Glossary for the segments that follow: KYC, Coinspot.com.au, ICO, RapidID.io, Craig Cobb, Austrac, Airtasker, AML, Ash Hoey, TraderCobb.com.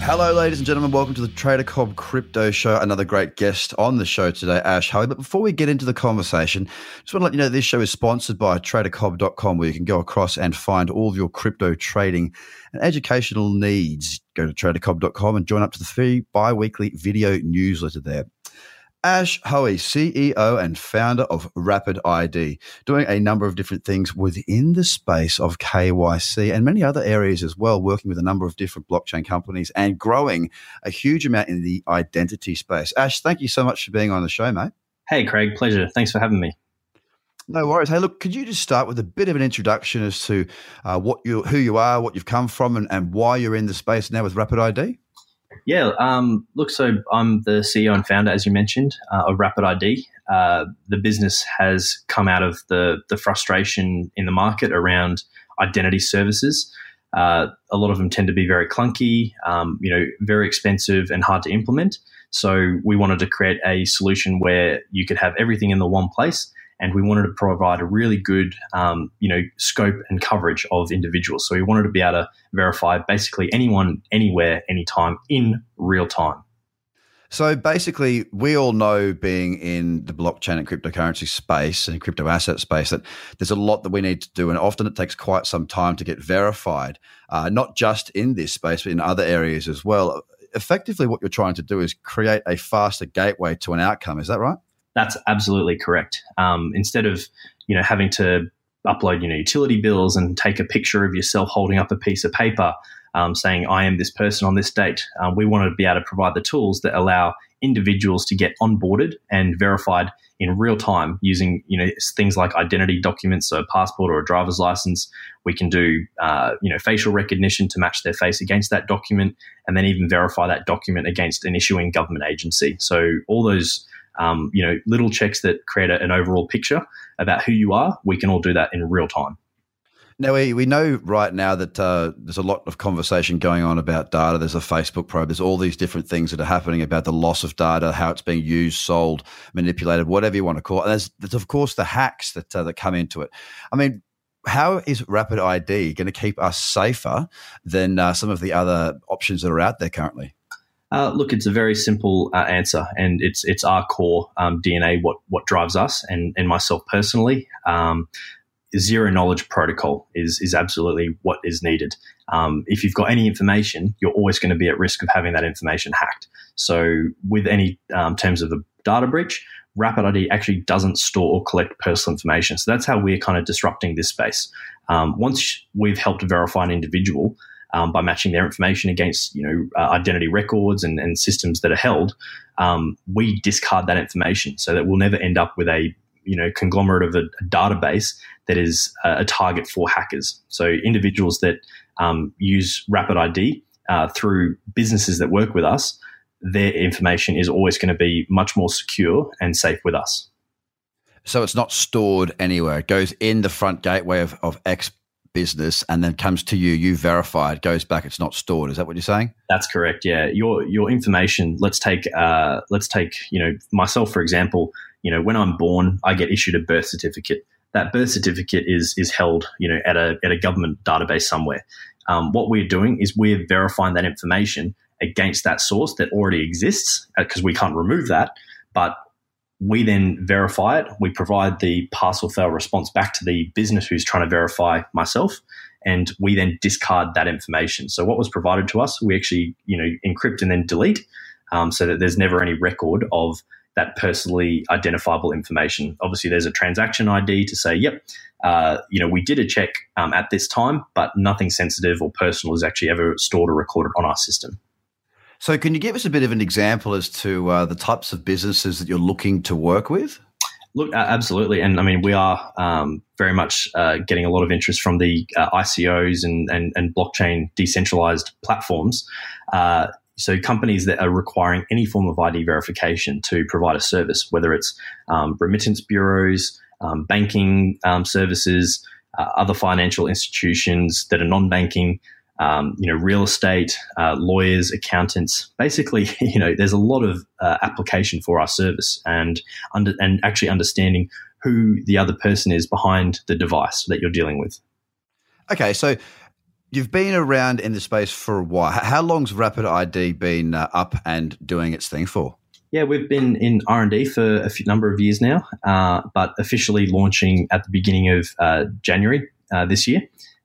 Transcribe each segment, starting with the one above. Hello, ladies and gentlemen. Welcome to the Trader Cobb Crypto Show. Another great guest on the show today, Ash Hoey. But before we get into the conversation, just want to let you know this show is sponsored by TraderCobb.com, where you can go across and find all of your crypto trading and educational needs. Go to TraderCobb.com and join up to the free bi-weekly video newsletter there. Ash Hoey, CEO and founder of RapidID, doing a number of different things within the space of KYC and many other areas as well, working with a number of different blockchain companies and growing a huge amount in the identity space. Ash, thank you so much for being on the show, mate. Hey, Craig. Pleasure. Thanks for having me. No worries. Hey, look, could you just start with a bit of an introduction as to who you are, what you've come from, and why you're in the space now with RapidID? Yeah, so I'm the CEO and founder, as you mentioned, of RapidID. The business has come out of the frustration in the market around identity services. A lot of them tend to be very clunky, very expensive and hard to implement. So we wanted to create a solution where you could have everything in the one place, and we wanted to provide a really good, scope and coverage of individuals. So we wanted to be able to verify basically anyone, anywhere, anytime, in real time. So basically, we all know, being in the blockchain and cryptocurrency space and crypto asset space, that there's a lot that we need to do, and often it takes quite some time to get verified, not just in this space, but in other areas as well. Effectively, what you're trying to do is create a faster gateway to an outcome. Is that right? That's absolutely correct. Instead of, having to upload, utility bills and take a picture of yourself holding up a piece of paper saying, I am this person on this date, we want to be able to provide the tools that allow individuals to get onboarded and verified in real time using, things like identity documents, so a passport or a driver's license. We can do, facial recognition to match their face against that document, and then even verify that document against an issuing government agency. So all those little checks that create an overall picture about who you are, we can all do that in real time. Now, we know right now that there's a lot of conversation going on about data. There's a Facebook probe. There's all these different things that are happening about the loss of data, how it's being used, sold, manipulated, whatever you want to call it. And there's of course, the hacks that come into it. I mean, how is RapidID going to keep us safer than some of the other options that are out there currently? It's a very simple answer, and it's our core DNA, what drives us and myself personally. Zero knowledge protocol is absolutely what is needed. If you've got any information, you're always going to be at risk of having that information hacked. So with any terms of a data breach, RapidID actually doesn't store or collect personal information. So that's how we're kind of disrupting this space. Once we've helped verify an individual, by matching their information against, identity records and systems that are held, we discard that information so that we'll never end up with a, conglomerate of a database that is a target for hackers. So individuals that use RapidID through businesses that work with us, their information is always going to be much more secure and safe with us. So it's not stored anywhere. It goes in the front gateway of X business and then comes to you, you verify it, goes back, it's not stored. Is that what you're saying? That's correct. Yeah. Your information, let's take, myself, for example, when I'm born, I get issued a birth certificate. That birth certificate is held, at a government database somewhere. What we're doing is we're verifying that information against that source that already exists, because we can't remove that, but we then verify it. We provide the pass or fail response back to the business who's trying to verify myself, and we then discard that information. So what was provided to us, we actually, encrypt and then delete so that there's never any record of that personally identifiable information. Obviously, there's a transaction ID to say, yep, we did a check at this time, but nothing sensitive or personal is actually ever stored or recorded on our system. So can you give us a bit of an example as to the types of businesses that you're looking to work with? Look, absolutely. And I mean, we are very much getting a lot of interest from the ICOs and blockchain decentralized platforms. So companies that are requiring any form of ID verification to provide a service, whether it's remittance bureaus, banking services, other financial institutions that are non-banking, real estate, lawyers, accountants. Basically, there's a lot of application for our service and actually understanding who the other person is behind the device that you're dealing with. Okay, so you've been around in the space for a while. How long's RapidID been up and doing its thing for? Yeah, we've been in R&D for a number of years now, but officially launching at the beginning of January this year.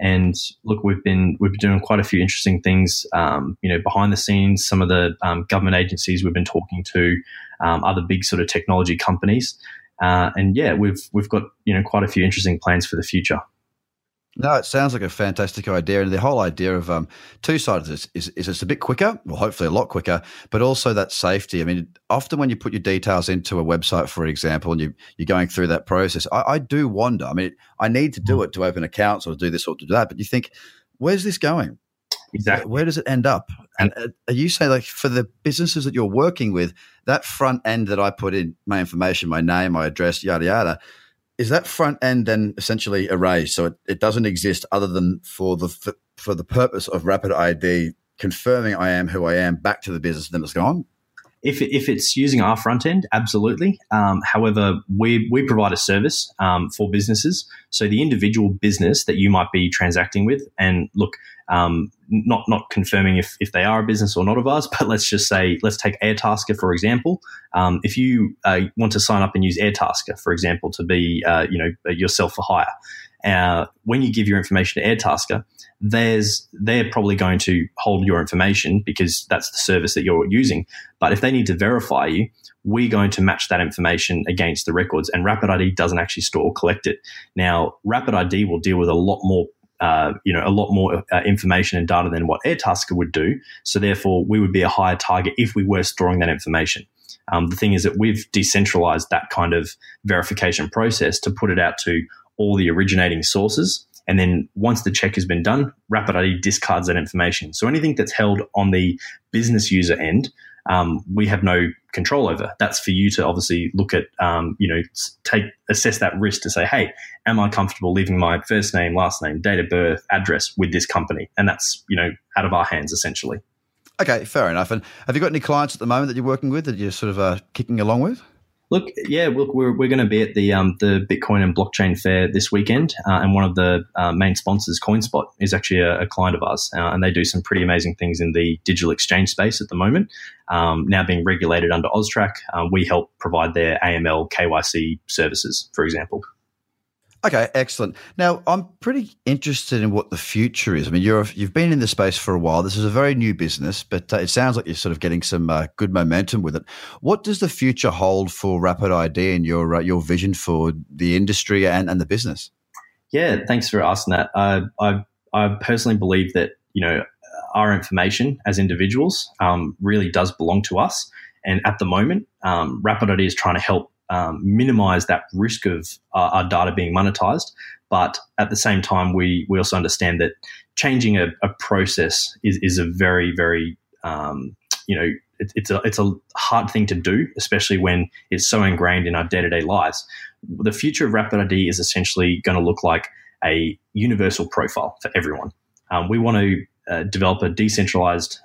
And look, we've been doing quite a few interesting things, behind the scenes. Some of the government agencies we've been talking to, other big sort of technology companies, we've got quite a few interesting plans for the future. No, it sounds like a fantastic idea, and the whole idea of two sides of this is it's a bit quicker, well, hopefully a lot quicker, but also that safety. I mean, often when you put your details into a website, for example, and you're going through that process, I do wonder. I mean, I need to do it to open accounts or do this or to do that, but you think, where's this going? Exactly. Where does it end up? And you say, like, for the businesses that you're working with, that front end that I put in, my information, my name, my address, yada, yada, is that front end then essentially erased? So it doesn't exist other than for the purpose of RapidID confirming I am who I am back to the business, then it's gone? If it's using our front end, absolutely. However, we provide a service for businesses. So the individual business that you might be transacting with, and look, not confirming if they are a business or not of ours, but let's just say, let's take Airtasker, for example. If you want to sign up and use Airtasker, for example, to be, yourself for hire, when you give your information to Airtasker, they're probably going to hold your information because that's the service that you're using. But if they need to verify you, we're going to match that information against the records, and RapidID doesn't actually store or collect it. Now, RapidID will deal with a lot more information and data than what Airtasker would do. So therefore, we would be a higher target if we were storing that information. The thing is that we've decentralized that kind of verification process to put it out to all the originating sources. And then once the check has been done, RapidID discards that information. So anything that's held on the business user end, we have no control over. That's for you to obviously look at, assess that risk to say, hey, am I comfortable leaving my first name, last name, date of birth, address with this company? And that's, out of our hands essentially. Okay, fair enough. And have you got any clients at the moment that you're working with that you're sort of kicking along with? Look, yeah, we're going to be at the Bitcoin and blockchain fair this weekend, and one of the main sponsors, Coinspot, is actually a client of ours, and they do some pretty amazing things in the digital exchange space at the moment. Now being regulated under Austrac, we help provide their AML, KYC services, for example. Okay, excellent. Now, I'm pretty interested in what the future is. I mean, you've been in this space for a while. This is a very new business, but it sounds like you're sort of getting some good momentum with it. What does the future hold for RapidID and your vision for the industry and the business? Yeah, thanks for asking that. I personally believe that, our information as individuals really does belong to us. And at the moment, RapidID is trying to help minimize that risk of our data being monetized. But at the same time, we also understand that changing a process is a very, very, it's a hard thing to do, especially when it's so ingrained in our day-to-day lives. The future of RapidID is essentially going to look like a universal profile for everyone. We want to develop a decentralized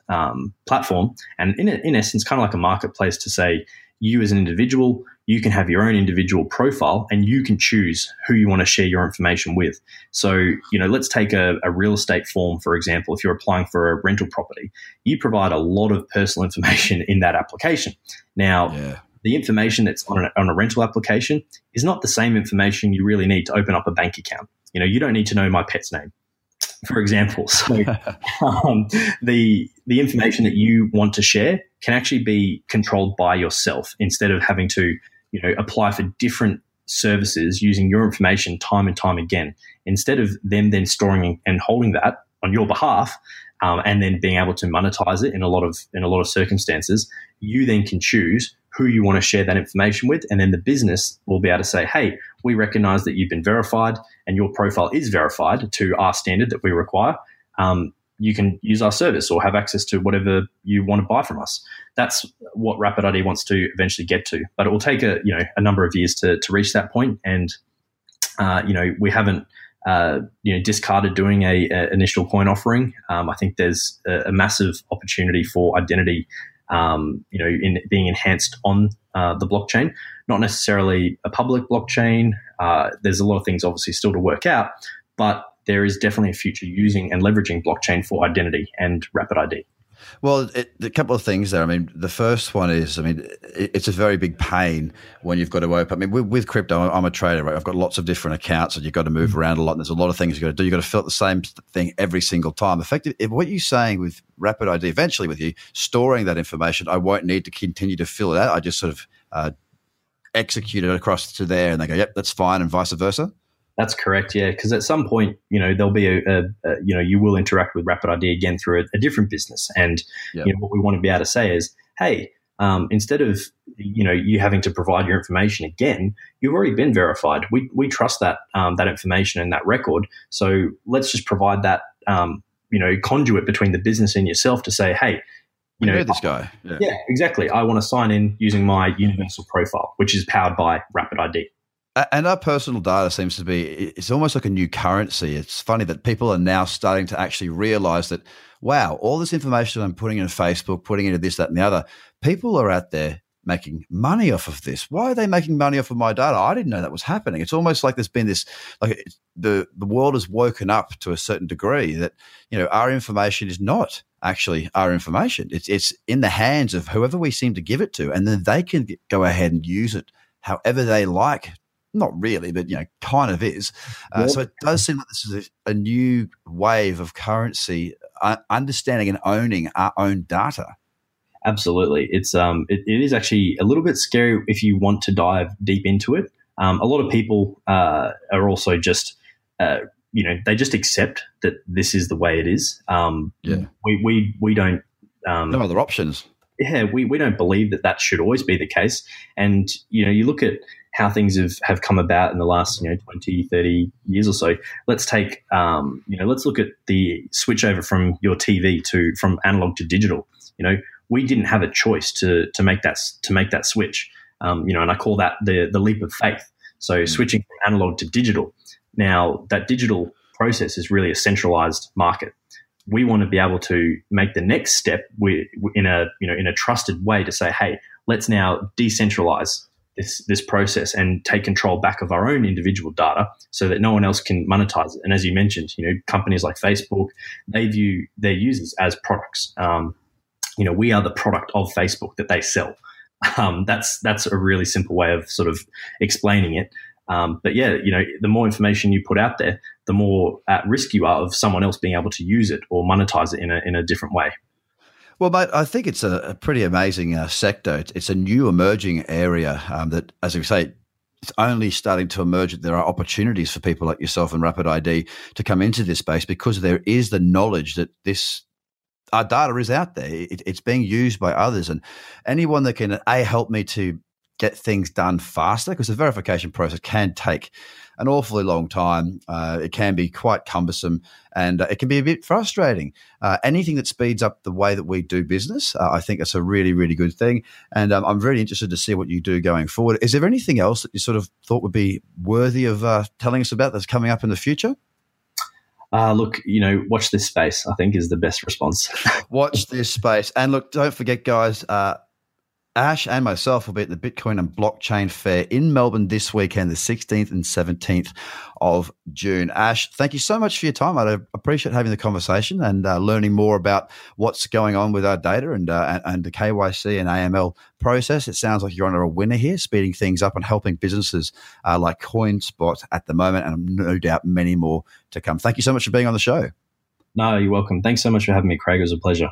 platform and in essence, kind of like a marketplace to say, you as an individual, you can have your own individual profile and you can choose who you want to share your information with. So, let's take a real estate form, for example. If you're applying for a rental property, you provide a lot of personal information in that application. Now, The information that's on a rental application is not the same information you really need to open up a bank account. You don't need to know my pet's name. for example. So the information that you want to share can actually be controlled by yourself instead of having to, you know, apply for different services using your information time and time again. Instead of them then storing and holding that on your behalf, and then being able to monetize it in a lot of circumstances, you then can choose who you want to share that information with, and then the business will be able to say, hey, we recognize that you've been verified and your profile is verified to our standard that we require. You can use our service or have access to whatever you want to buy from us. That's what RapidID wants to eventually get to, but it will take a number of years to reach that point. And we haven't discarded doing a initial coin offering. I think there's a massive opportunity for identity, in being enhanced on the blockchain, not necessarily a public blockchain. There's a lot of things obviously still to work out, but there is definitely a future using and leveraging blockchain for identity and RapidID. Well, a couple of things there. I mean, the first one is, it's a very big pain when you've got to open. With crypto, I'm a trader, right? I've got lots of different accounts and you've got to move around a lot. And there's a lot of things you've got to do. You've got to fill out the same thing every single time. Effectively, what you're saying with RapidID, eventually with you storing that information, I won't need to continue to fill it out. I just sort of execute it across to there and they go, yep, that's fine, and vice versa. That's correct, yeah. Because at some point, there'll be you will interact with RapidID again through a different business, and what we want to be able to say is, hey, instead of you having to provide your information again, you've already been verified. We trust that that information and that record, so let's just provide that conduit between the business and yourself to say, hey, we know this guy. Yeah, exactly. I want to sign in using my universal profile, which is powered by RapidID. And our personal data seems to be, it's almost like a new currency. It's funny that people are now starting to actually realize that, wow, all this information I'm putting into Facebook, putting into this, that, and the other, people are out there making money off of this. Why are they making money off of my data? I didn't know that was happening. It's almost like there's been this, like the world has woken up to a certain degree that, our information is not actually our information. It's in the hands of whoever we seem to give it to, and then they can go ahead and use it however they like. Not really, but, kind of is. So it does seem like this is a new wave of currency, understanding and owning our own data. Absolutely. It's it is actually a little bit scary if you want to dive deep into it. A lot of people are also just, they just accept that this is the way it is. We don't. No other options. Yeah, we don't believe that should always be the case. And, you look at how things have come about in the last, 20, 30 years or so. Let's take, let's look at the switch over from your TV from analog to digital. We didn't have a choice to make that switch. And I call that the leap of faith. So switching from analog to digital. Now, that digital process is really a centralized market. We want to be able to make the next step in a trusted way to say, hey, let's now decentralize this process and take control back of our own individual data so that no one else can monetize it. And as you mentioned, companies like Facebook, they view their users as products. We are the product of Facebook that they sell. That's a really simple way of sort of explaining it. The more information you put out there, the more at risk you are of someone else being able to use it or monetize it in a different way. Well, mate, I think it's a pretty amazing sector. It's a new emerging area that, as we say, it's only starting to emerge. There are opportunities for people like yourself and RapidID to come into this space because there is the knowledge that our data is out there. It's being used by others, and anyone that can help me to get things done faster, because the verification process can take an awfully long time. It can be quite cumbersome, and it can be a bit frustrating. Anything that speeds up the way that we do business, I think that's a really, really good thing. And I'm really interested to see what you do going forward. Is there anything else that you sort of thought would be worthy of telling us about that's coming up in the future? Look, watch this space, I think, is the best response. Watch this space. And look, don't forget, guys, Ash and myself will be at the Bitcoin and Blockchain Fair in Melbourne this weekend, the 16th and 17th of June. Ash, thank you so much for your time. I appreciate having the conversation and learning more about what's going on with our data and the KYC and AML process. It sounds like you're on a winner here, speeding things up and helping businesses like CoinSpot at the moment, and no doubt many more to come. Thank you so much for being on the show. No, you're welcome. Thanks so much for having me, Craig. It was a pleasure.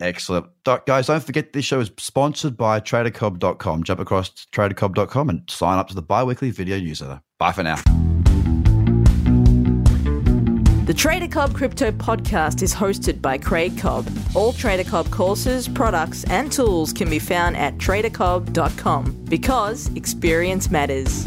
Excellent. Guys, don't forget this show is sponsored by TraderCobb.com. Jump across to TraderCobb.com and sign up to the bi-weekly video newsletter. Bye for now. The Trader Cobb Crypto Podcast is hosted by Craig Cobb. All Trader Cobb courses, products, and tools can be found at TraderCobb.com because experience matters.